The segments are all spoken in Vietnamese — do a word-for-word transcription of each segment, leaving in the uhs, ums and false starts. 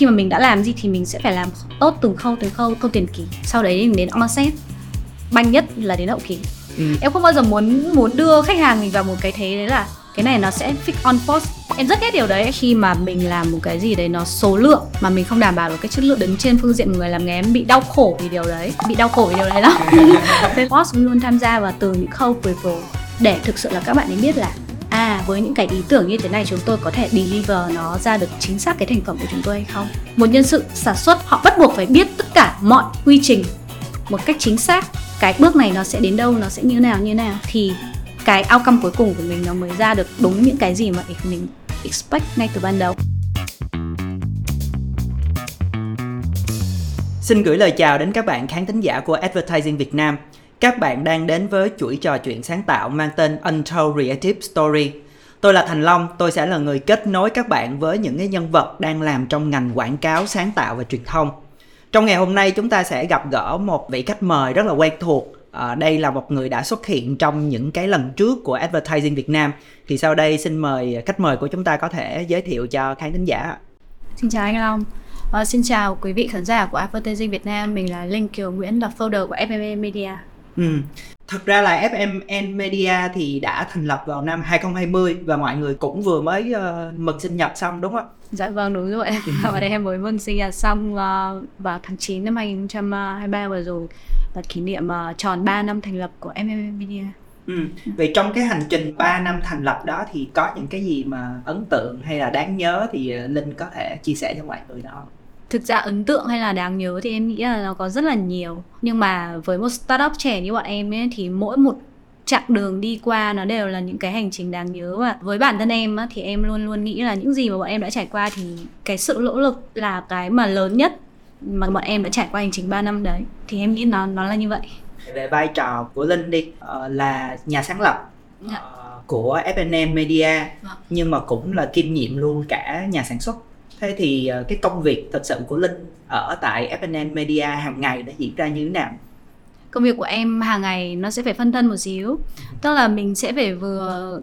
khi mà mình đã làm gì thì mình sẽ phải làm tốt từng khâu từng khâu khâu tiền kỳ, sau đấy mình đến onset, banh nhất là đến hậu kỳ. Ừ. Em không bao giờ muốn muốn đưa khách hàng mình vào một cái thế đấy là cái này nó sẽ fix on post. Em rất ghét điều đấy. Khi mà mình làm một cái gì đấy nó số lượng mà mình không đảm bảo được cái chất lượng, đứng trên phương diện người làm nghề em bị đau khổ vì điều đấy, bị đau khổ vì điều đấy lắm. Post luôn tham gia vào từ những khâu pre-pro để thực sự là các bạn ấy biết là à, với những cái ý tưởng như thế này chúng tôi có thể deliver nó ra được chính xác cái thành phẩm của chúng tôi hay không. Một nhân sự sản xuất họ bắt buộc phải biết tất cả mọi quy trình một cách chính xác, cái bước này nó sẽ đến đâu, nó sẽ như nào như nào thì cái outcome cuối cùng của mình nó mới ra được đúng những cái gì mà mình expect ngay từ ban đầu. Xin gửi lời chào đến các bạn khán thính giả của Advertising Việt Nam. Các bạn đang đến với chuỗi trò chuyện sáng tạo mang tên Untold Creative Stories. Tôi là Thành Long, tôi sẽ là người kết nối các bạn với những cái nhân vật đang làm trong ngành quảng cáo, sáng tạo và truyền thông. Trong ngày hôm nay chúng ta sẽ gặp gỡ một vị khách mời rất là quen thuộc. À, đây là một người đã xuất hiện trong những cái lần trước của Advertising Việt Nam. Thì sau đây xin mời khách mời của chúng ta có thể giới thiệu cho khán thính giả. Xin chào anh Long. À, xin chào quý vị khán giả của Advertising Việt Nam. Mình là Linh Kiều Nguyễn, là founder của ép em en Media. Ừ. Thật ra là ép em en Media thì đã thành lập vào năm hai không hai không và mọi người cũng vừa mới uh, mừng sinh nhật xong đúng không? Dạ vâng, đúng rồi. Ở đây em mới mừng sinh nhật xong uh, vào tháng chín năm hai không hai ba vừa rồi, và kỷ niệm uh, tròn ba năm thành lập của ép em en Media. Ừ. Vậy trong cái hành trình ba năm thành lập đó thì có những cái gì mà ấn tượng hay là đáng nhớ thì Linh có thể chia sẻ cho mọi người đó? Thực ra ấn tượng hay là đáng nhớ thì em nghĩ là nó có rất là nhiều. Nhưng mà với một startup trẻ như bọn em ấy, thì mỗi một chặng đường đi qua nó đều là những cái hành trình đáng nhớ. Và với bản thân em á, thì em luôn luôn nghĩ là những gì mà bọn em đã trải qua thì cái sự nỗ lực là cái mà lớn nhất mà bọn em đã trải qua hành trình ba năm đấy. Thì em nghĩ nó, nó là như vậy. Về vai trò của Linh đi, là nhà sáng lập dạ. của ép em en Media vâng. nhưng mà cũng là kiêm nhiệm luôn cả nhà sản xuất. Thế thì cái công việc thật sự của Linh ở tại ép em en Media hàng ngày đã diễn ra như thế nào? Công việc của em hàng ngày nó sẽ phải phân thân một xíu. Tức là mình sẽ phải vừa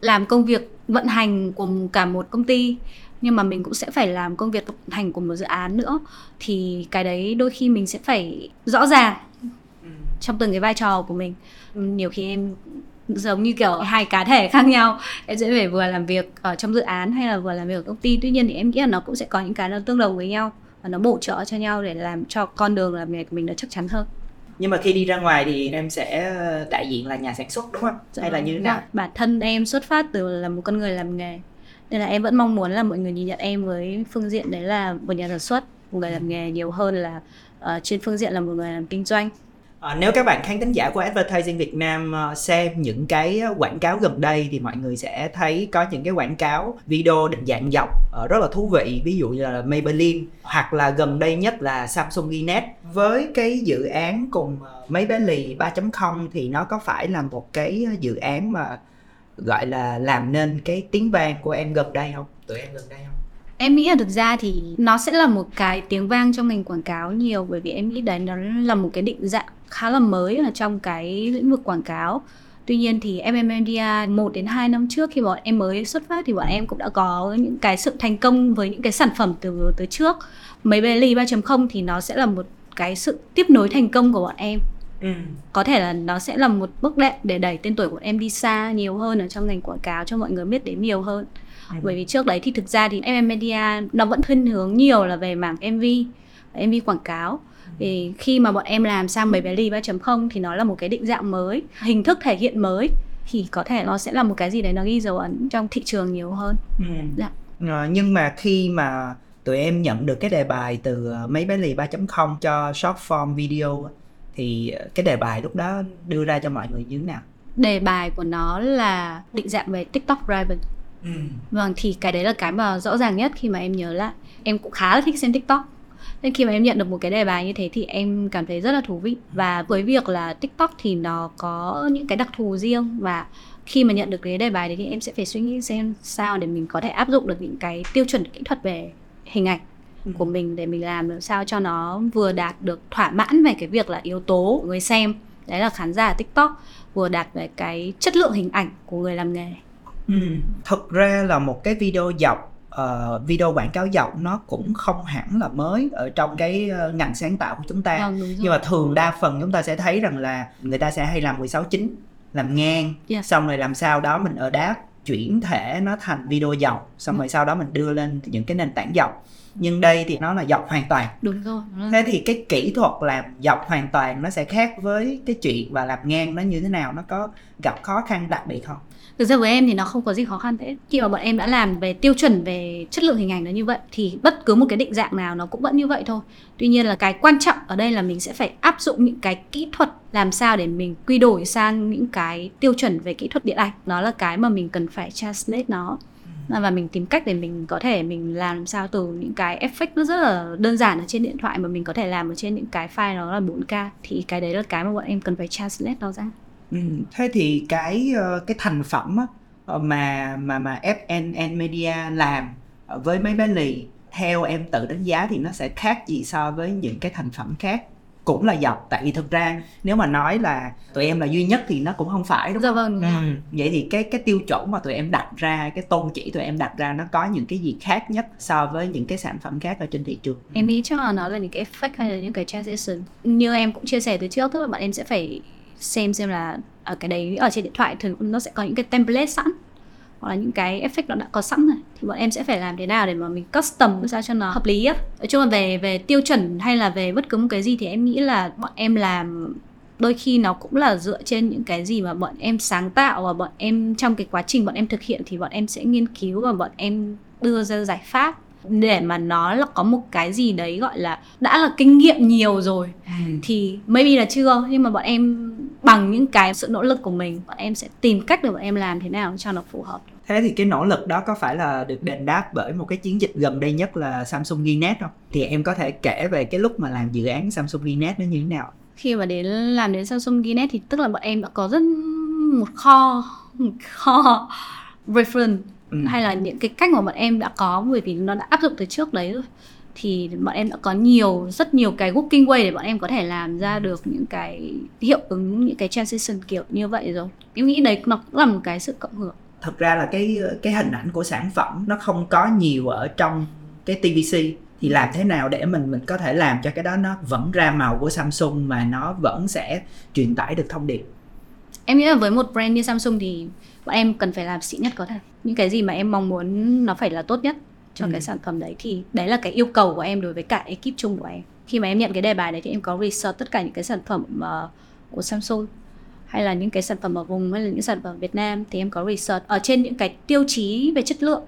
làm công việc vận hành của cả một công ty, nhưng mà mình cũng sẽ phải làm công việc vận hành của một dự án nữa. Thì cái đấy đôi khi mình sẽ phải rõ ràng trong từng cái vai trò của mình. Nhiều khi em giống như kiểu hai cá thể khác nhau, em sẽ phải vừa làm việc ở trong dự án hay là vừa làm việc ở công ty. Tuy nhiên thì em nghĩ là nó cũng sẽ có những cái nó tương đồng với nhau và nó bổ trợ cho nhau để làm cho con đường làm nghề của mình nó chắc chắn hơn. Nhưng mà khi đi ra ngoài thì em sẽ đại diện là nhà sản xuất đúng không? Dạ, hay là như thế nào? Bản thân em xuất phát từ là một con người làm nghề, nên là em vẫn mong muốn là mọi người nhìn nhận em với phương diện đấy là một nhà sản xuất, một người làm nghề nhiều hơn là uh, trên phương diện là một người làm kinh doanh. Nếu các bạn khán thính giả của Advertising Việt Nam xem những cái quảng cáo gần đây thì mọi người sẽ thấy có những cái quảng cáo video định dạng dọc rất là thú vị. Ví dụ như là Maybelline hoặc là gần đây nhất là Samsung Ghi Nét. Với cái dự án cùng Maybelline ba chấm không thì nó có phải là một cái dự án mà gọi là làm nên cái tiếng vang của em gần đây không? Tụi em gần đây không? Em nghĩ là thực ra thì nó sẽ là một cái tiếng vang trong ngành quảng cáo nhiều, bởi vì em nghĩ đấy nó là một cái định dạng khá là mới là trong cái lĩnh vực quảng cáo. Tuy nhiên thì ép em en Media một đến hai năm trước khi bọn em mới xuất phát thì bọn em cũng đã có những cái sự thành công với những cái sản phẩm từ từ trước. Maybelline ba chấm không thì nó sẽ là một cái sự tiếp nối thành công của bọn em. Ừ. Có thể là nó sẽ là một bước đệm để đẩy tên tuổi của bọn em đi xa nhiều hơn ở trong ngành quảng cáo, cho mọi người biết đến nhiều hơn. Ừ. Bởi vì trước đấy thì thực ra thì ép em en Media nó vẫn thiên hướng nhiều là về mảng em vê, em vê quảng cáo. Thì khi mà bọn em làm sang Maybelline ba chấm không thì nó là một cái định dạng mới, hình thức thể hiện mới, thì có thể nó sẽ là một cái gì đấy nó ghi dấu ấn trong thị trường nhiều hơn. Ừ. Dạ. À, nhưng mà khi mà tụi em nhận được cái đề bài từ Maybelline ba chấm không cho short form video thì cái đề bài lúc đó đưa ra cho mọi người như thế nào? Đề bài của nó là định dạng về TikTok driven. Ừ. Vâng, thì cái đấy là cái mà rõ ràng nhất khi mà em nhớ lại. Em cũng khá là thích xem TikTok, nên khi mà em nhận được một cái đề bài như thế thì em cảm thấy rất là thú vị. Và với việc là TikTok thì nó có những cái đặc thù riêng, và khi mà nhận được cái đề bài đấy thì em sẽ phải suy nghĩ xem sao để mình có thể áp dụng được những cái tiêu chuẩn kỹ thuật về hình ảnh của mình để mình làm được sao cho nó vừa đạt được thỏa mãn về cái việc là yếu tố của người xem, đấy là khán giả TikTok, vừa đạt về cái chất lượng hình ảnh của người làm nghề. Ừ. Thật ra là một cái video dọc uh, video quảng cáo giọng nó cũng không hẳn là mới ở trong cái ngành sáng tạo của chúng ta. Vâng, nhưng mà thường đa phần chúng ta sẽ thấy rằng là người ta sẽ hay làm mười sáu chín, làm ngang, yeah. xong rồi làm sao đó mình ở đáp chuyển thể nó thành video giọng, xong rồi sau đó mình đưa lên những cái nền tảng giọng. Nhưng đây thì nó là giọng hoàn toàn. Đúng rồi. Thế thì cái kỹ thuật làm giọng hoàn toàn nó sẽ khác với cái chuyện và làm ngang nó như thế nào, nó có gặp khó khăn đặc biệt không? Thực ra với em thì nó không có gì khó khăn thế. Khi mà bọn em đã làm về tiêu chuẩn về chất lượng hình ảnh nó như vậy thì bất cứ một cái định dạng nào nó cũng vẫn như vậy thôi. Tuy nhiên là cái quan trọng ở đây là mình sẽ phải áp dụng những cái kỹ thuật làm sao để mình quy đổi sang những cái tiêu chuẩn về kỹ thuật điện ảnh. Đó là cái mà mình cần phải translate nó, và mình tìm cách để mình có thể mình làm sao từ những cái effect nó rất là đơn giản ở trên điện thoại mà mình có thể làm ở trên những cái file nó là bốn K. Thì cái đấy là cái mà bọn em cần phải translate nó ra. Ừ, thế thì cái cái thành phẩm mà mà mà ép em en Media làm với Maybelline theo em tự đánh giá thì nó sẽ khác gì so với những cái thành phẩm khác cũng là giọng? Tại vì thực ra nếu mà nói là tụi em là duy nhất thì nó cũng không phải, đúng không? Dạ vâng. Ừ. Vậy thì cái cái tiêu chuẩn mà tụi em đặt ra, cái tôn chỉ tụi em đặt ra nó có những cái gì khác nhất so với những cái sản phẩm khác ở trên thị trường? Em nghĩ chắc là nó là những cái effect hay là những cái transition. Như em cũng chia sẻ từ trước, tức là bọn em sẽ phải xem xem là ở cái đấy ở trên điện thoại thường nó sẽ có những cái template sẵn hoặc là những cái effect nó đã có sẵn rồi, thì bọn em sẽ phải làm thế nào để mà mình custom sao cho nó hợp lý á. Nói chung là về về tiêu chuẩn hay là về bất cứ một cái gì thì em nghĩ là bọn em làm đôi khi nó cũng là dựa trên những cái gì mà bọn em sáng tạo, và bọn em trong cái quá trình bọn em thực hiện thì bọn em sẽ nghiên cứu và bọn em đưa ra giải pháp để mà nó là có một cái gì đấy gọi là đã là kinh nghiệm nhiều rồi thì maybe là chưa, nhưng mà bọn em bằng những cái sự nỗ lực của mình bọn em sẽ tìm cách để bọn em làm thế nào cho nó phù hợp. Thế thì cái nỗ lực đó có phải là được đền đáp bởi một cái chiến dịch gần đây nhất là Samsung Ghi Nét không? Thì em có thể kể về cái lúc mà làm dự án Samsung Ghi Nét nó như thế nào? Khi mà đến làm đến Samsung Ghi Nét thì tức là bọn em đã có rất một kho một kho reference ừ. hay là những cái cách mà bọn em đã có, bởi vì nó đã áp dụng từ trước đấy rồi. Thì bọn em đã có nhiều, rất nhiều cái working way để bọn em có thể làm ra được những cái hiệu ứng, những cái transition kiểu như vậy rồi. Em nghĩ đấy nó cũng là một cái sự cộng hưởng. Thật ra là cái cái hình ảnh của sản phẩm nó không có nhiều ở trong cái tê vê xê. Thì làm thế nào để mình mình có thể làm cho cái đó nó vẫn ra màu của Samsung mà nó vẫn sẽ truyền tải được thông điệp? Em nghĩ là với một brand như Samsung thì bọn em cần phải làm xịn nhất có thể. Những cái gì mà em mong muốn nó phải là tốt nhất cho ừ. cái sản phẩm đấy, thì đấy là cái yêu cầu của em đối với cả ekip chung của em. Khi mà em nhận cái đề bài đấy thì em có research tất cả những cái sản phẩm uh, của Samsung hay là những cái sản phẩm ở vùng hay là những sản phẩm Việt Nam, thì em có research ở trên những cái tiêu chí về chất lượng.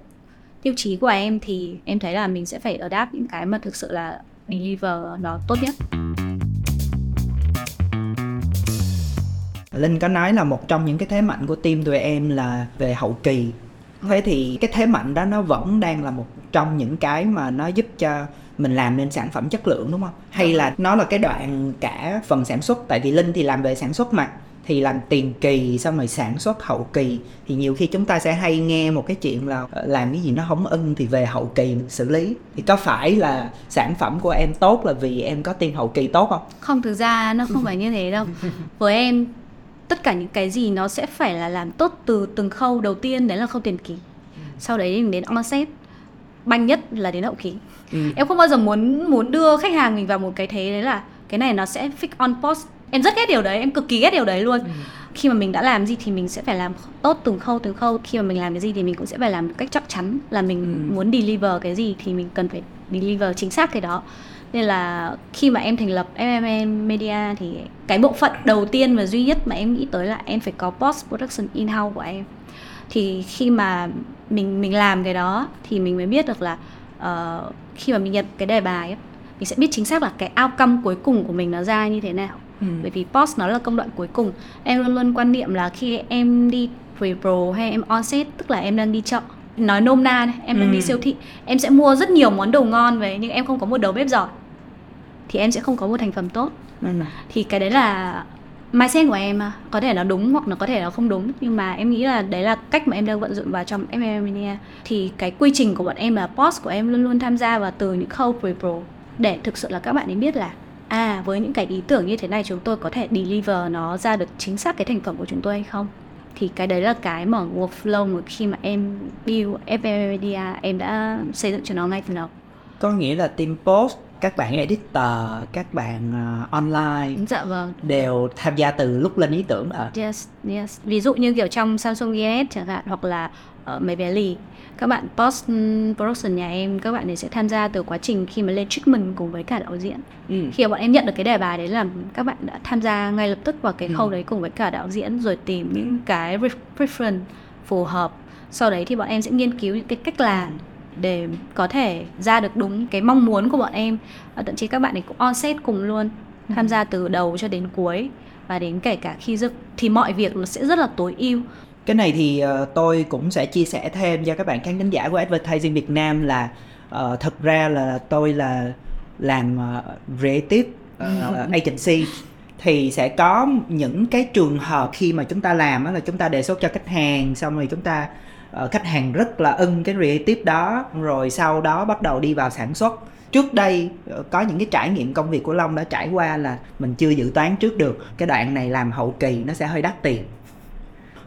Tiêu chí của em thì em thấy là mình sẽ phải adapt những cái mà thực sự là deliver nó tốt nhất. Linh có nói là một trong những cái thế mạnh của team tụi em là về hậu kỳ. Thế thì cái thế mạnh đó nó vẫn đang là một trong những cái mà nó giúp cho mình làm nên sản phẩm chất lượng, đúng không? Hay là nó là cái đoạn cả phần sản xuất? Tại vì Linh thì làm về sản xuất mà, thì làm tiền kỳ xong rồi sản xuất hậu kỳ, thì nhiều khi chúng ta sẽ hay nghe một cái chuyện là làm cái gì nó không ưng thì về hậu kỳ xử lý. Thì có phải là sản phẩm của em tốt là vì em có team hậu kỳ tốt không? Không, thực ra nó không phải như thế đâu. Với em, tất cả những cái gì nó sẽ phải là làm tốt từ từng khâu. Đầu tiên đấy là khâu tiền kỳ, sau đấy đến onset, banh nhất là đến hậu kỳ. ừ. Em không bao giờ muốn muốn đưa khách hàng mình vào một cái thế đấy là cái này nó sẽ fix on post. Em rất ghét điều đấy, em cực kỳ ghét điều đấy luôn. ừ. Khi mà mình đã làm gì thì mình sẽ phải làm tốt từng khâu từng khâu. Khi mà mình làm cái gì thì mình cũng sẽ phải làm một cách chắc chắn là mình ừ. muốn deliver cái gì thì mình cần phải deliver chính xác cái đó. Nên là khi mà em thành lập ép em en Media thì cái bộ phận đầu tiên và duy nhất mà em nghĩ tới là em phải có post-production in-house của em. Thì khi mà mình mình làm cái đó thì mình mới biết được là uh, khi mà mình nhận cái đề bài ấy, mình sẽ biết chính xác là cái outcome cuối cùng của mình nó ra như thế nào. ừ. Bởi vì post nó là công đoạn cuối cùng. Em luôn luôn quan niệm là khi em đi pre-pro hay em onset, tức là em đang đi chợ. Nói nôm na này, em đang ừ. đi siêu thị, em sẽ mua rất nhiều món đồ ngon về nhưng em không có một đầu bếp giỏi thì em sẽ không có một thành phẩm tốt. ừ. Thì cái đấy là mindset của em, có thể nó đúng hoặc nó có thể nó không đúng, nhưng mà em nghĩ là đấy là cách mà em đang vận dụng vào trong ép em en Media. Thì cái quy trình của bọn em là post của em luôn luôn tham gia vào từ những khâu pre-pro để thực sự là các bạn ấy biết là à, với những cái ý tưởng như thế này chúng tôi có thể deliver nó ra được chính xác cái thành phẩm của chúng tôi hay không. Thì cái đấy là cái mà workflow mà khi mà em build ép em en Media em đã xây dựng cho nó ngay từ đầu. Có nghĩa là team post, các bạn editor, các bạn uh, online dạ, vâng. đều tham gia từ lúc lên ý tưởng à? Yes, yes. Ví dụ như kiểu trong Samsung Ghi Nét chẳng hạn, hoặc là ở Maybelline, các bạn post production nhà em, các bạn ấy sẽ tham gia từ quá trình khi mà lên treatment cùng với cả đạo diễn. Ừ. Khi bọn em nhận được cái đề bài đấy là các bạn đã tham gia ngay lập tức vào cái ừ. khâu đấy cùng với cả đạo diễn, rồi tìm những cái reference phù hợp. Sau đấy thì bọn em sẽ nghiên cứu những cái cách làm để có thể ra được đúng cái mong muốn của bọn em. Thậm chí các bạn ấy cũng on-set cùng luôn, tham gia từ đầu cho đến cuối và đến kể cả khi dựng thì mọi việc nó sẽ rất là tối ưu. Cái này thì uh, tôi cũng sẽ chia sẻ thêm cho các bạn khán thính giả của Advertising Việt Nam là uh, thật ra là tôi là làm uh, creative uh, agency thì sẽ có những cái trường hợp khi mà chúng ta làm đó là chúng ta đề xuất cho khách hàng, xong rồi chúng ta uh, khách hàng rất là ưng cái creative đó, rồi sau đó bắt đầu đi vào sản xuất. Trước đây có những cái trải nghiệm công việc của Long đã trải qua là mình chưa dự toán trước được cái đoạn này làm hậu kỳ nó sẽ hơi đắt tiền,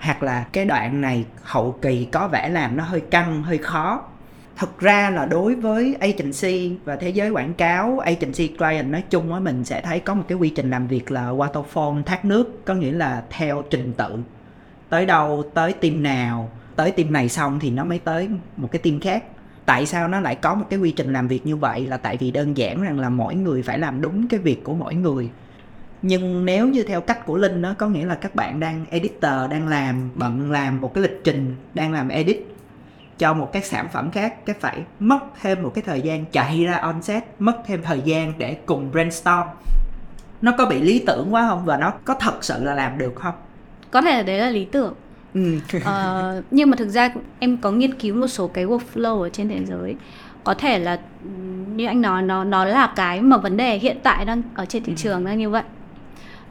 hoặc là cái đoạn này hậu kỳ có vẻ làm nó hơi căng, hơi khó. Thật ra là đối với agency và thế giới quảng cáo, agency client nói chung á, mình sẽ thấy có một cái quy trình làm việc là waterfall, thác nước, có nghĩa là theo trình tự. Tới đâu, tới team nào, tới team này xong thì nó mới tới một cái team khác. Tại sao nó lại có một cái quy trình làm việc như vậy? Là tại vì đơn giản rằng là mỗi người phải làm đúng cái việc của mỗi người. Nhưng nếu như theo cách của Linh đó, có nghĩa là các bạn đang editor, đang làm, bận làm một cái lịch trình, đang làm edit cho một cái sản phẩm khác, cái phải mất thêm một cái thời gian chạy ra on-set, mất thêm thời gian để cùng brainstorm. Nó có bị lý tưởng quá không? Và nó có thật sự là làm được không? Có thể là đấy là lý tưởng. Ừ. ờ, nhưng mà thực ra em có nghiên cứu một số cái workflow ở trên thế giới. Có thể là như anh nói, nó, nó là cái mà vấn đề hiện tại đang ở trên thị trường đang như vậy.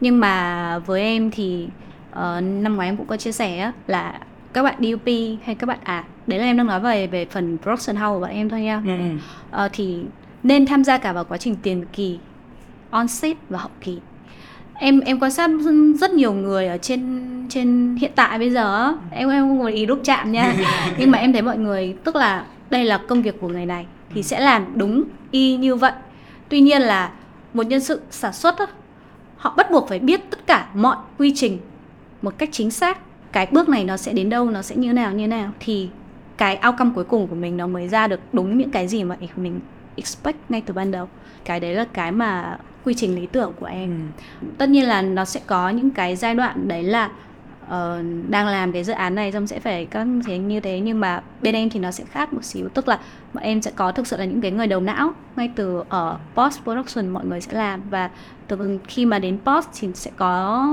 Nhưng mà với em thì uh, năm ngoái em cũng có chia sẻ là các bạn đê ô pê hay các bạn à đấy là em đang nói về về phần production house của bọn em thôi nha. Ừ. Uh, thì nên tham gia cả vào quá trình tiền kỳ, on set và hậu kỳ. Em em quan sát rất nhiều người ở trên trên hiện tại bây giờ, em em không có ý đúc chạm nha. Nhưng mà em thấy mọi người tức là đây là công việc của người này thì sẽ làm đúng y như vậy. Tuy nhiên là một nhân sự sản xuất đó, họ bắt buộc phải biết tất cả mọi quy trình một cách chính xác. Cái bước này nó sẽ đến đâu, nó sẽ như nào, như nào. Thì cái outcome cuối cùng của mình nó mới ra được đúng những cái gì mà mình expect ngay từ ban đầu. Cái đấy là cái mà quy trình lý tưởng của em. Ừ. Tất nhiên là nó sẽ có những cái giai đoạn đấy là uh, đang làm cái dự án này xong sẽ phải các thế như thế. Nhưng mà bên em thì nó sẽ khác một xíu. Tức là bọn em sẽ có thực sự là những cái người đầu não. Ngay từ ở uh, post-production mọi người sẽ làm. Và từ khi mà đến post thì sẽ có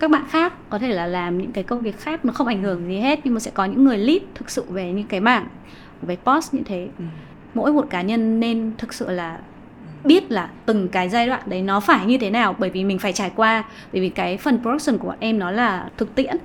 các bạn khác có thể là làm những cái công việc khác, nó không ảnh hưởng gì hết. Nhưng mà sẽ có những người lead thực sự về những cái mảng, về post như thế. Ừ. Mỗi một cá nhân nên thực sự là biết là từng cái giai đoạn đấy nó phải như thế nào, bởi vì mình phải trải qua. Bởi vì cái phần production của em nó là thực tiễn nên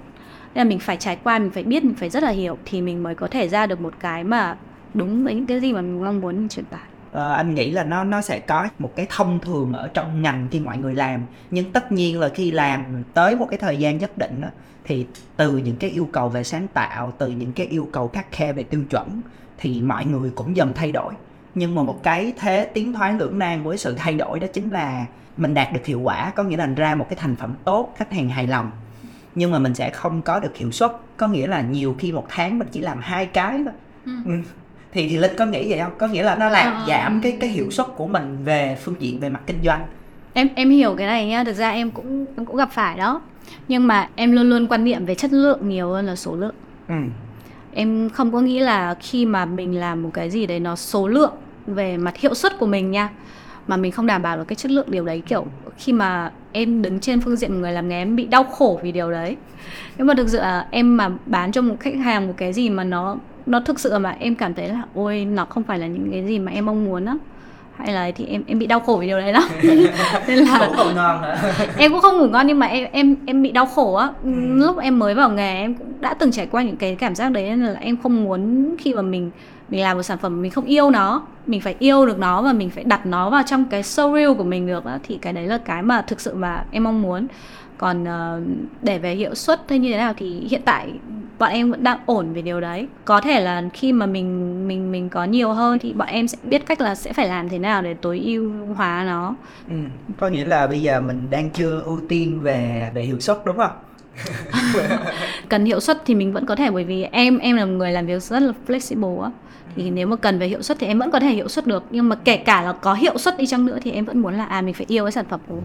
là mình phải trải qua, mình phải biết, mình phải rất là hiểu thì mình mới có thể ra được một cái mà đúng với những cái gì mà mình mong muốn truyền tải. À, anh nghĩ là nó nó sẽ có một cái thông thường ở trong ngành khi mọi người làm, nhưng tất nhiên là khi làm tới một cái thời gian nhất định đó, thì từ những cái yêu cầu về sáng tạo, từ những cái yêu cầu khắt khe về tiêu chuẩn thì mọi người cũng dần thay đổi. Nhưng mà một cái thế tiến thoái lưỡng nan với sự thay đổi đó chính là mình đạt được hiệu quả, có nghĩa là ra một cái thành phẩm tốt, khách hàng hài lòng. Nhưng mà mình sẽ không có được hiệu suất, có nghĩa là nhiều khi một tháng mình chỉ làm hai cái thôi. Ừ. Ừ. Thì, thì Linh có nghĩ vậy không? Có nghĩa là nó làm à, giảm cái, cái hiệu suất của mình về phương diện về mặt kinh doanh. Em em hiểu cái này nha, thực ra em cũng, em cũng gặp phải đó. Nhưng mà em luôn luôn quan niệm về chất lượng nhiều hơn là số lượng. Ừ. Em không có nghĩ là khi mà mình làm một cái gì đấy nó số lượng về mặt hiệu suất của mình nha, mà mình không đảm bảo được cái chất lượng, điều đấy kiểu khi mà em đứng trên phương diện người làm nghề em bị đau khổ vì điều đấy. Nhưng mà thực sự là em mà bán cho một khách hàng một cái gì mà nó nó thực sự mà em cảm thấy là ôi nó không phải là những cái gì mà em mong muốn á, hay là thì em em bị đau khổ vì điều đấy lắm. Nên là không ngon em cũng không ngủ ngon, nhưng mà em em em bị đau khổ á. Ừ. Lúc em mới vào nghề em cũng đã từng trải qua những cái cảm giác đấy, nên là em không muốn khi mà mình mình làm một sản phẩm mình không yêu nó, mình phải yêu được nó và mình phải đặt nó vào trong cái showreel của mình được á, thì cái đấy là cái mà thực sự mà em mong muốn. Còn uh, để về hiệu suất hay như thế nào thì hiện tại bọn em vẫn đang ổn về điều đấy. Có thể là khi mà mình mình mình có nhiều hơn thì bọn em sẽ biết cách là sẽ phải làm thế nào để tối ưu hóa nó. Ừ, có nghĩa là bây giờ mình đang chưa ưu tiên về về hiệu suất đúng không? Cần hiệu suất thì mình vẫn có thể, bởi vì em em là một người làm việc rất là flexible á. Thì nếu mà cần về hiệu suất thì em vẫn có thể hiệu suất được, nhưng mà kể cả là có hiệu suất đi chăng nữa thì em vẫn muốn là à mình phải yêu cái sản phẩm của.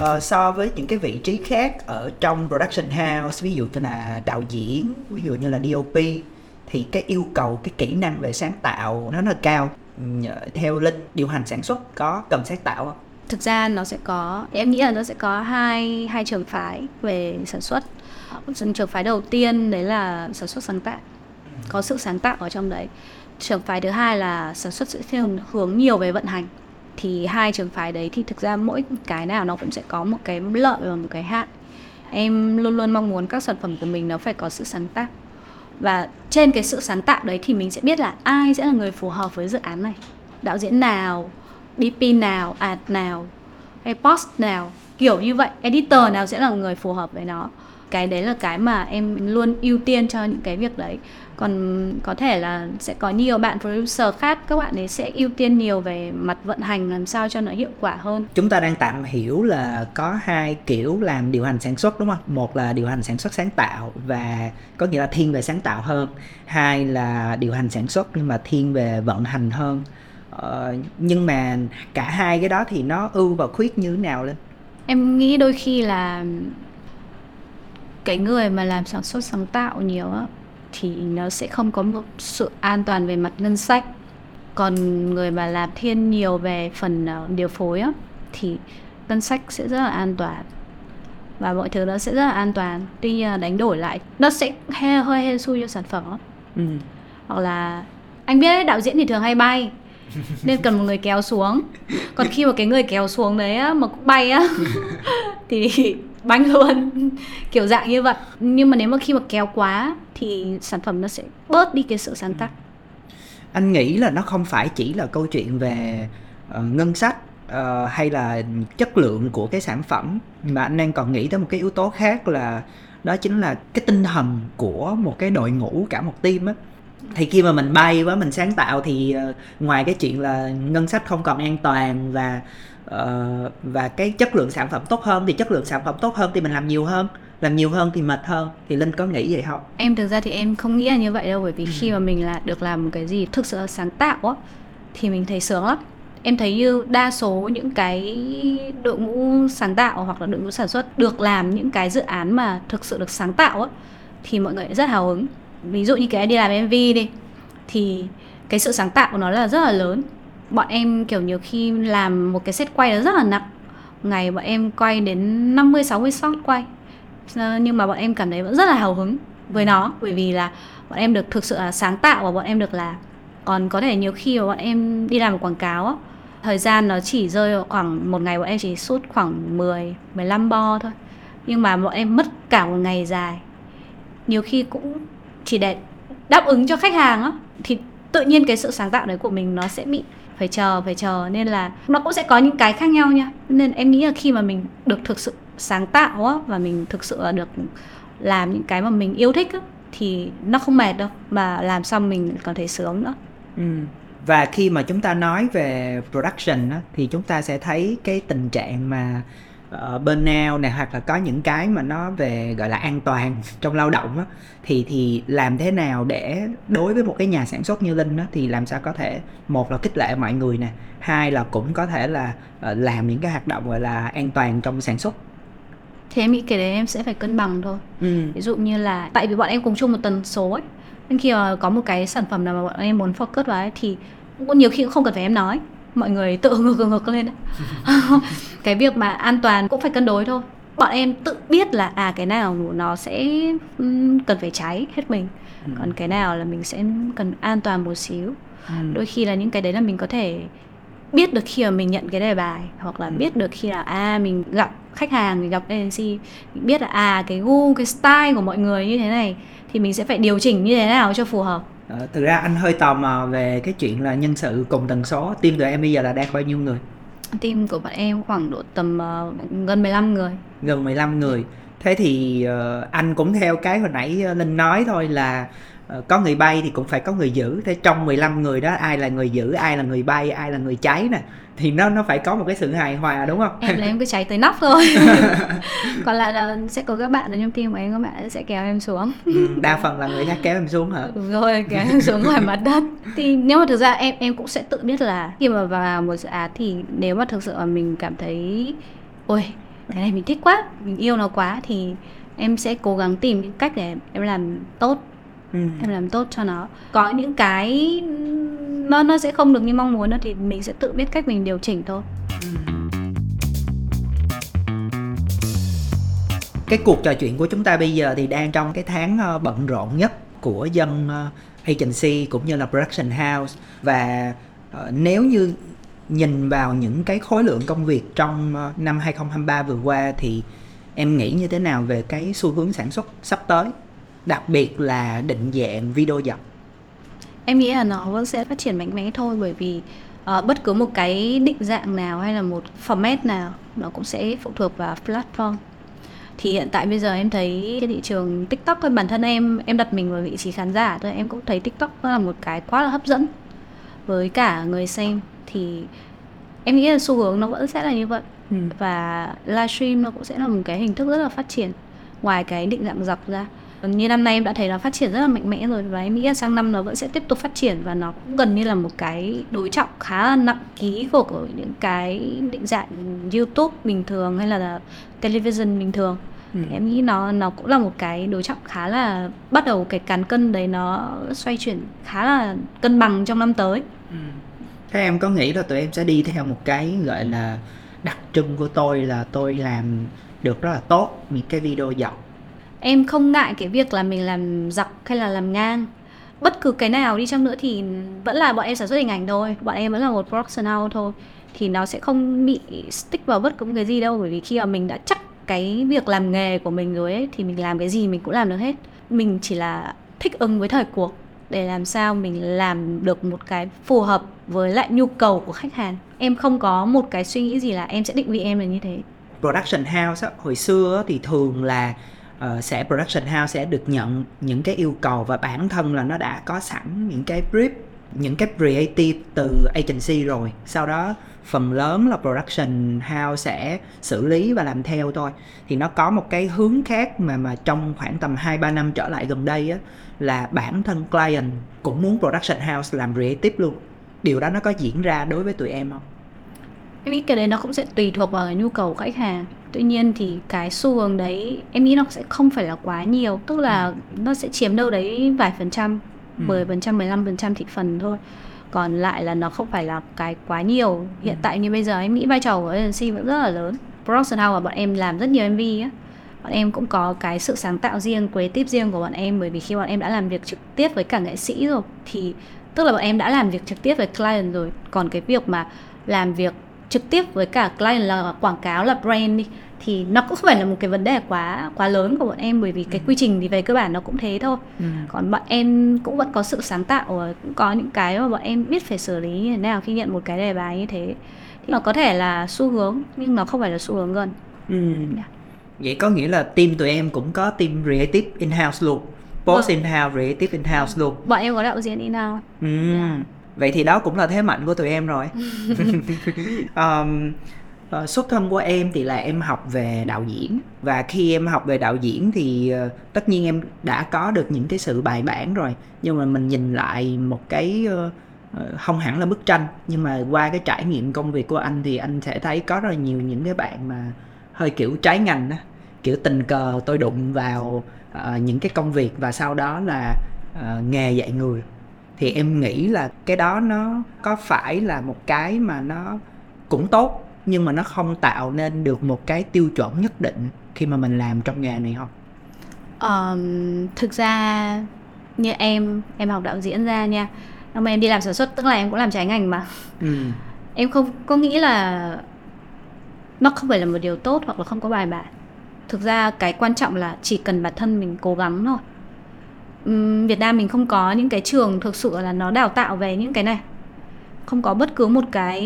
Ờ, so với những cái vị trí khác ở trong production house, ví dụ như là đạo diễn, ví dụ như là đê ô pê, thì cái yêu cầu, cái kỹ năng về sáng tạo nó là cao. Theo Linh, điều hành sản xuất có cần sáng tạo không? Thực ra nó sẽ có, em nghĩ là nó sẽ có hai, hai trường phái về sản xuất. Trường phái đầu tiên đấy là sản xuất sáng tạo, có sự sáng tạo ở trong đấy. Trường phái thứ hai là sản xuất sẽ theo hướng nhiều về vận hành. Thì hai trường phái đấy thì thực ra mỗi cái nào nó cũng sẽ có một cái lợi và một cái hại. Em luôn luôn mong muốn các sản phẩm của mình nó phải có sự sáng tạo. Và trên cái sự sáng tạo đấy thì mình sẽ biết là ai sẽ là người phù hợp với dự án này. Đạo diễn nào, đê pê nào, ad nào, hay post nào, kiểu như vậy. Editor nào sẽ là người phù hợp với nó. Cái đấy là cái mà em luôn ưu tiên cho những cái việc đấy. Còn có thể là sẽ có nhiều bạn producer khác, các bạn ấy sẽ ưu tiên nhiều về mặt vận hành làm sao cho nó hiệu quả hơn. Chúng ta đang tạm hiểu là có hai kiểu làm điều hành sản xuất đúng không? Một là điều hành sản xuất sáng tạo và có nghĩa là thiên về sáng tạo hơn. Hai là điều hành sản xuất nhưng mà thiên về vận hành hơn. Ờ, nhưng mà cả hai cái đó thì nó ưu và khuyết như thế nào lên? Em nghĩ đôi khi là cái người mà làm sản xuất sáng tạo nhiều á thì nó sẽ không có một sự an toàn về mặt ngân sách. Còn người mà làm thiên nhiều về phần điều phối á thì ngân sách sẽ rất là an toàn và mọi thứ nó sẽ rất là an toàn. Tuy nhiên đánh đổi lại nó sẽ hơi hơi hên xui cho sản phẩm á. Ừ. Hoặc là anh biết đấy, đạo diễn thì thường hay bay nên cần một người kéo xuống. Còn khi mà cái người kéo xuống đấy á mà cũng bay á thì bánh luôn, kiểu dạng như vậy. Nhưng mà nếu mà khi mà kéo quá thì sản phẩm nó sẽ bớt đi cái sự sáng tạo. Anh nghĩ là nó không phải chỉ là câu chuyện về uh, ngân sách uh, hay là chất lượng của cái sản phẩm, mà anh đang còn nghĩ tới một cái yếu tố khác, là đó chính là cái tinh thần của một cái đội ngũ, cả một team á. Thì khi mà mình bay với mình sáng tạo thì uh, ngoài cái chuyện là ngân sách không còn an toàn và Uh, và cái chất lượng sản phẩm tốt hơn, thì chất lượng sản phẩm tốt hơn thì mình làm nhiều hơn, làm nhiều hơn thì mệt hơn. Thì Linh có nghĩ vậy không? Em thực ra thì em không nghĩ là như vậy đâu, bởi vì ừ. khi mà mình là được làm một cái gì thực sự sáng tạo á thì mình thấy sướng lắm. Em thấy như đa số những cái đội ngũ sáng tạo hoặc là đội ngũ sản xuất được làm những cái dự án mà thực sự được sáng tạo á thì mọi người rất hào hứng. Ví dụ như cái đi làm em vê đi thì cái sự sáng tạo của nó là rất là lớn. Bọn em kiểu nhiều khi làm một cái set quay nó rất là nặng. Ngày bọn em quay đến năm mươi sáu mươi shot quay. Nhưng mà bọn em cảm thấy vẫn rất là hào hứng với nó, bởi vì là bọn em được thực sự là sáng tạo và bọn em được làm. Còn có thể nhiều khi bọn em đi làm một quảng cáo á, thời gian nó chỉ rơi vào khoảng một ngày bọn em chỉ shoot khoảng mười mười lăm bo thôi. Nhưng mà bọn em mất cả một ngày dài. Nhiều khi cũng chỉ để đáp ứng cho khách hàng á, thì tự nhiên cái sự sáng tạo đấy của mình nó sẽ bị phải chờ, phải chờ nên là nó cũng sẽ có những cái khác nhau nha. Nên em nghĩ là khi mà mình được thực sự sáng tạo á, và mình thực sự là được làm những cái mà mình yêu thích á, thì nó không mệt đâu, mà làm xong mình còn thấy sướng nữa. Ừ. Và khi mà chúng ta nói về production á, thì chúng ta sẽ thấy cái tình trạng mà uh, burnout này, hoặc là có những cái mà nó về gọi là an toàn trong lao động á, thì thì làm thế nào để đối với một cái nhà sản xuất như Linh á, thì làm sao có thể một là khích lệ mọi người nè, hai là cũng có thể là uh, làm những cái hoạt động gọi là an toàn trong sản xuất? Thế em nghĩ cái đấy em sẽ phải cân bằng thôi. Ừ. Ví dụ như là tại vì bọn em cùng chung một tần số ấy, nên khi mà có một cái sản phẩm nào mà bọn em muốn focus vào ấy, thì cũng nhiều khi cũng không cần phải em nói, mọi người tự ngược ngược lên. Cái việc mà an toàn cũng phải cân đối thôi. Bọn em tự biết là à cái nào nó sẽ cần phải cháy hết mình, ừ. còn cái nào là mình sẽ cần an toàn một xíu. ừ. Đôi khi là những cái đấy là mình có thể biết được khi mà mình nhận cái đề bài, hoặc là ừ. biết được khi là à mình gặp khách hàng, mình gặp agency, mình biết là à cái gu, cái style của mọi người như thế này thì mình sẽ phải điều chỉnh như thế nào cho phù hợp. Thực ra anh hơi tò mò về cái chuyện là nhân sự cùng tần số. Team tụi em bây giờ là đang bao nhiêu người? Team của bạn em khoảng độ tầm uh, gần mười lăm người. Gần mười lăm người. Thế thì uh, anh cũng theo cái hồi nãy Linh nói thôi là uh, có người bay thì cũng phải có người giữ. Thế trong mười lăm người đó ai là người giữ, ai là người bay, ai là người cháy nè. Thì nó nó phải có một cái sự hài hòa đúng không? Em là em cứ cháy tới nóc thôi. Còn là sẽ có các bạn ở trong team của em, các bạn sẽ kéo em xuống. Ừ, đa phần là người khác kéo em xuống hả? Đúng rồi, kéo em xuống ngoài mặt đất. Thì nếu mà thực ra em em cũng sẽ tự biết là khi mà vào một dự án thì nếu mà thực sự mà mình cảm thấy ôi cái này mình thích quá, mình yêu nó quá thì em sẽ cố gắng tìm những cách để em làm tốt. Ừ. Em làm tốt cho nó. Có những cái nó nó sẽ không được như mong muốn nữa thì mình sẽ tự biết cách mình điều chỉnh thôi. Cái cuộc trò chuyện của chúng ta bây giờ thì đang trong cái tháng bận rộn nhất của dân agency cũng như là production house. Và nếu như nhìn vào những cái khối lượng công việc trong năm hai không hai ba vừa qua thì em nghĩ như thế nào về cái xu hướng sản xuất sắp tới, đặc biệt là định dạng video dọc? Em nghĩ là nó vẫn sẽ phát triển mạnh mẽ thôi, bởi vì uh, bất cứ một cái định dạng nào hay là một format nào nó cũng sẽ phụ thuộc vào platform. Thì hiện tại bây giờ em thấy cái thị trường TikTok, bản thân em em đặt mình vào vị trí khán giả thôi, em cũng thấy TikTok là một cái quá là hấp dẫn với cả người xem. Thì em nghĩ là xu hướng nó vẫn sẽ là như vậy. Ừ. Và livestream nó cũng sẽ là một cái hình thức rất là phát triển ngoài cái định dạng dọc ra. Như năm nay em đã thấy nó phát triển rất là mạnh mẽ rồi, và em nghĩ là sang năm nó vẫn sẽ tiếp tục phát triển, và nó cũng gần như là một cái đối trọng khá là nặng ký của, của những cái định dạng YouTube bình thường hay là television bình thường. Ừ. Em nghĩ nó nó cũng là một cái đối trọng khá là, bắt đầu cái cán cân đấy nó xoay chuyển khá là cân bằng trong năm tới. Ừ. Thế em có nghĩ là tụi em sẽ đi theo một cái gọi là đặc trưng của tôi là tôi làm được rất là tốt những cái video dọc? Em không ngại cái việc là mình làm dọc hay là làm ngang. Bất cứ cái nào đi chăng nữa thì vẫn là bọn em sản xuất hình ảnh thôi. Bọn em vẫn là một professional thôi. Thì nó sẽ không bị stick vào bất cứ cái gì đâu. Bởi vì khi mà mình đã chắc cái việc làm nghề của mình rồi ấy, thì mình làm cái gì mình cũng làm được hết. Mình chỉ là thích ứng với thời cuộc để làm sao mình làm được một cái phù hợp với lại nhu cầu của khách hàng. Em không có một cái suy nghĩ gì là em sẽ định vị em là như thế. Production house á, hồi xưa thì thường là Uh, sẽ production house sẽ được nhận những cái yêu cầu và bản thân là nó đã có sẵn những cái brief, những cái creative từ agency rồi. Sau đó phần lớn là production house sẽ xử lý và làm theo thôi. Thì nó có một cái hướng khác mà mà trong khoảng tầm hai ba năm trở lại gần đây á, là bản thân client cũng muốn production house làm creative luôn. Điều đó nó có diễn ra đối với tụi em không? Em nghĩ cái đấy nó cũng sẽ tùy thuộc vào nhu cầu của khách hàng. Tuy nhiên thì cái xu hướng đấy em nghĩ nó sẽ không phải là quá nhiều. Tức là ừ. nó sẽ chiếm đâu đấy vài phần trăm, mười phần trăm, mười lăm phần trăm thị phần thôi. Còn lại là nó không phải là cái quá nhiều. Hiện ừ. tại như bây giờ em nghĩ vai trò của agency vẫn rất là lớn. Production House và bọn em làm rất nhiều em vê á. Bọn em cũng có cái sự sáng tạo riêng, creative riêng của bọn em. Bởi vì khi bọn em đã làm việc trực tiếp với cả nghệ sĩ rồi thì tức là bọn em đã làm việc trực tiếp với client rồi. Còn cái việc mà làm việc trực tiếp với cả client là quảng cáo, là brand đi, thì nó cũng không phải là một cái vấn đề quá quá lớn của bọn em, bởi vì cái quy trình thì về cơ bản nó cũng thế thôi. Ừ. Còn bọn em cũng vẫn có sự sáng tạo, cũng có những cái mà bọn em biết phải xử lý như thế nào khi nhận một cái đề bài như thế. Thì nó có thể là xu hướng nhưng nó không phải là xu hướng gần. Ừ. Yeah. Vậy có nghĩa là team tụi em cũng có team creative in-house luôn, post ừ. in-house, creative in-house luôn. Bọn em có đạo diễn in-house. Ừ. Yeah. Vậy thì đó cũng là thế mạnh của tụi em rồi. um, Xuất thân của em thì là em học về đạo diễn. Và khi em học về đạo diễn thì uh, tất nhiên em đã có được những cái sự bài bản rồi. Nhưng mà mình nhìn lại một cái uh, không hẳn là bức tranh, nhưng mà qua cái trải nghiệm công việc của anh thì anh sẽ thấy có rất là nhiều những cái bạn mà hơi kiểu trái ngành đó. Kiểu tình cờ tôi đụng vào uh, những cái công việc và sau đó là uh, nghề dạy người. Thì em nghĩ là cái đó nó có phải là một cái mà nó cũng tốt, nhưng mà nó không tạo nên được một cái tiêu chuẩn nhất định khi mà mình làm trong nghề này không? Um, thực ra như em, em học đạo diễn ra nha, nhưng mà em đi làm sản xuất, tức là em cũng làm trái ngành mà. Ừ. Em không có nghĩ là nó không phải là một điều tốt hoặc là không có bài bản. Thực ra cái quan trọng là chỉ cần bản thân mình cố gắng thôi. Việt Nam mình không có những cái trường thực sự là nó đào tạo về những cái này. không có bất cứ một cái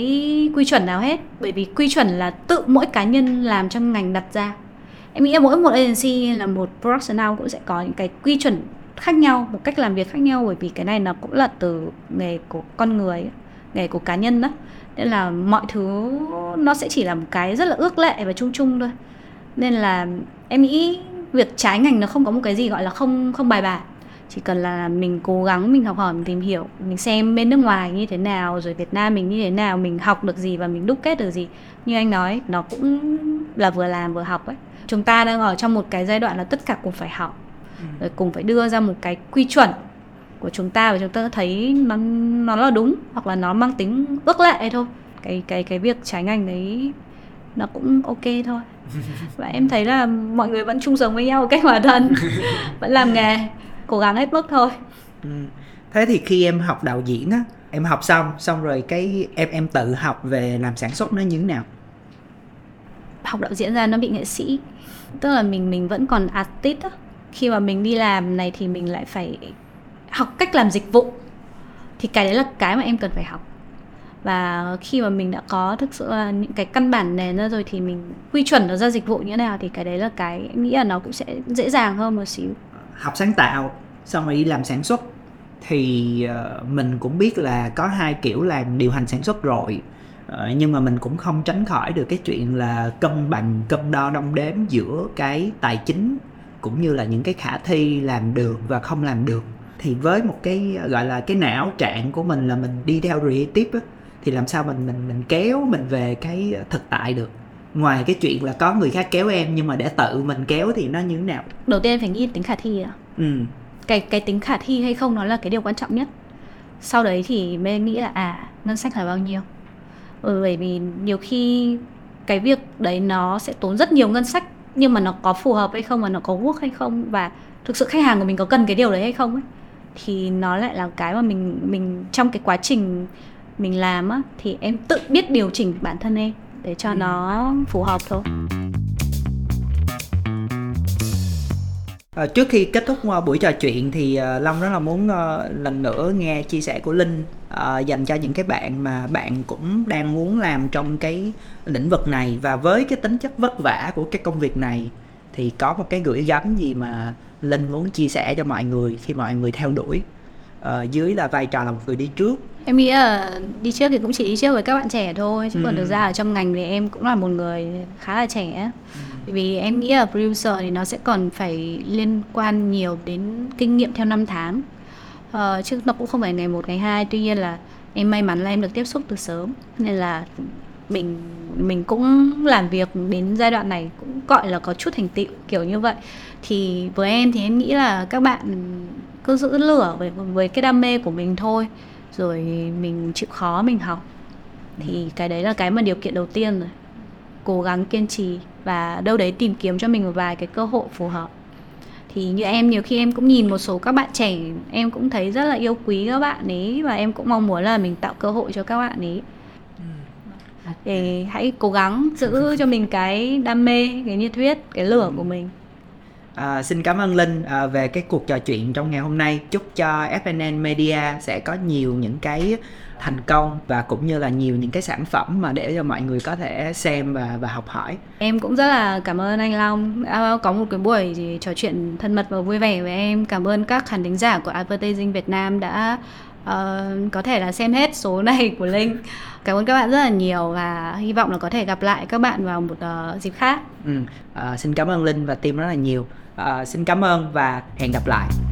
quy chuẩn nào hết, bởi vì quy chuẩn là tự mỗi cá nhân làm trong ngành đặt ra. Em nghĩ là mỗi một agency hay là một professional cũng sẽ có những cái quy chuẩn khác nhau, một cách làm việc khác nhau, bởi vì cái này nó cũng là từ nghề của con người, nghề của cá nhân đó. Nên là mọi thứ nó sẽ chỉ là một cái rất là ước lệ và chung chung thôi. Nên là em nghĩ việc trái ngành nó không có một cái gì gọi là không không bài bản. Chỉ cần là mình cố gắng, mình học hỏi, mình tìm hiểu, mình xem bên nước ngoài như thế nào, rồi Việt Nam mình như thế nào, mình học được gì và mình đúc kết được gì. Như anh nói, nó cũng là vừa làm vừa học ấy. Chúng ta đang ở trong một cái giai đoạn là tất cả cùng phải học, rồi cùng phải đưa ra một cái quy chuẩn của chúng ta, và chúng ta thấy nó, nó là đúng, hoặc là nó mang tính ước lệ thôi. Cái, cái, cái việc trái ngành đấy nó cũng ok thôi. Và em thấy là mọi người vẫn chung sống với nhau cách hòa thuận, vẫn làm nghề, cố gắng hết mức thôi. Ừ. Thế thì khi em học đạo diễn á, em học xong, xong rồi cái em em tự học về làm sản xuất nó như thế nào? Học đạo diễn ra nó bị nghệ sĩ, tức là mình mình vẫn còn artist á. Khi mà mình đi làm này thì mình lại phải học cách làm dịch vụ, thì cái đấy là cái mà em cần phải học. Và khi mà mình đã có thực sự là những cái căn bản nền ra rồi thì mình quy chuẩn nó ra dịch vụ như thế nào, thì cái đấy là cái em nghĩ là nó cũng sẽ dễ dàng hơn một xíu. Học sáng tạo xong rồi đi làm sản xuất thì mình cũng biết là có hai kiểu làm điều hành sản xuất rồi, nhưng mà mình cũng không tránh khỏi được cái chuyện là cân bằng, cân đo đong đếm giữa cái tài chính cũng như là những cái khả thi làm được và không làm được. Thì với một cái gọi là cái não trạng của mình là mình đi theo creative á, thì làm sao mình mình mình kéo mình về cái thực tại được? Ngoài cái chuyện là có người khác kéo em, nhưng mà để tự mình kéo thì nó như thế nào? Đầu tiên phải nghĩ tính khả thi ạ. Ừ. Cái cái tính khả thi hay không nó là cái điều quan trọng nhất. Sau đấy thì mới nghĩ là à, ngân sách là bao nhiêu. Ừ, bởi vì nhiều khi cái việc đấy nó sẽ tốn rất nhiều ngân sách, nhưng mà nó có phù hợp hay không, mà nó có work hay không, và thực sự khách hàng của mình có cần cái điều đấy hay không ấy. Thì nó lại là cái mà mình mình trong cái quá trình mình làm á, thì em tự biết điều chỉnh bản thân em để cho ừ. nó phù hợp thôi. À, trước khi kết thúc buổi trò chuyện thì Long rất là muốn uh, lần nữa nghe chia sẻ của Linh uh, dành cho những cái bạn mà bạn cũng đang muốn làm trong cái lĩnh vực này, và với cái tính chất vất vả của cái công việc này thì có một cái gửi gắm gì mà Linh muốn chia sẻ cho mọi người khi mọi người theo đuổi uh, dưới là vai trò là một người đi trước? Em nghĩ là đi trước thì cũng chỉ đi trước với các bạn trẻ thôi, chứ ừ. còn thực ra ở trong ngành thì em cũng là một người khá là trẻ. ừ. Vì em nghĩ là producer thì nó sẽ còn phải liên quan nhiều đến kinh nghiệm theo năm tháng, ờ, chứ nó cũng không phải ngày một ngày hai. Tuy nhiên là em may mắn là em được tiếp xúc từ sớm, nên là mình mình cũng làm việc đến giai đoạn này cũng gọi là có chút thành tựu kiểu như vậy. Thì với em thì em nghĩ là các bạn cứ giữ lửa với, với cái đam mê của mình thôi, rồi mình chịu khó mình học. Thì cái đấy là cái mà điều kiện đầu tiên rồi. Cố gắng kiên trì và đâu đấy tìm kiếm cho mình một vài cái cơ hội phù hợp. Thì như em, nhiều khi em cũng nhìn một số các bạn trẻ, em cũng thấy rất là yêu quý các bạn ấy, và em cũng mong muốn là mình tạo cơ hội cho các bạn ấy. Thì hãy cố gắng giữ cho mình cái đam mê, cái nhiệt huyết, cái lửa của mình. À, xin cảm ơn Linh à, về cái cuộc trò chuyện trong ngày hôm nay. Chúc cho ép em en Media sẽ có nhiều những cái thành công, và cũng như là nhiều những cái sản phẩm mà để cho mọi người có thể xem và, và học hỏi. Em cũng rất là cảm ơn anh Long đã có một cái buổi trò chuyện thân mật và vui vẻ với em. Cảm ơn các khán thính giả của Advertising Việt Nam đã uh, có thể là xem hết số này của Linh. Cảm ơn các bạn rất là nhiều, và hy vọng là có thể gặp lại các bạn vào một uh, dịp khác. ừ. à, Xin cảm ơn Linh và team rất là nhiều. À, xin cảm ơn và hẹn gặp lại.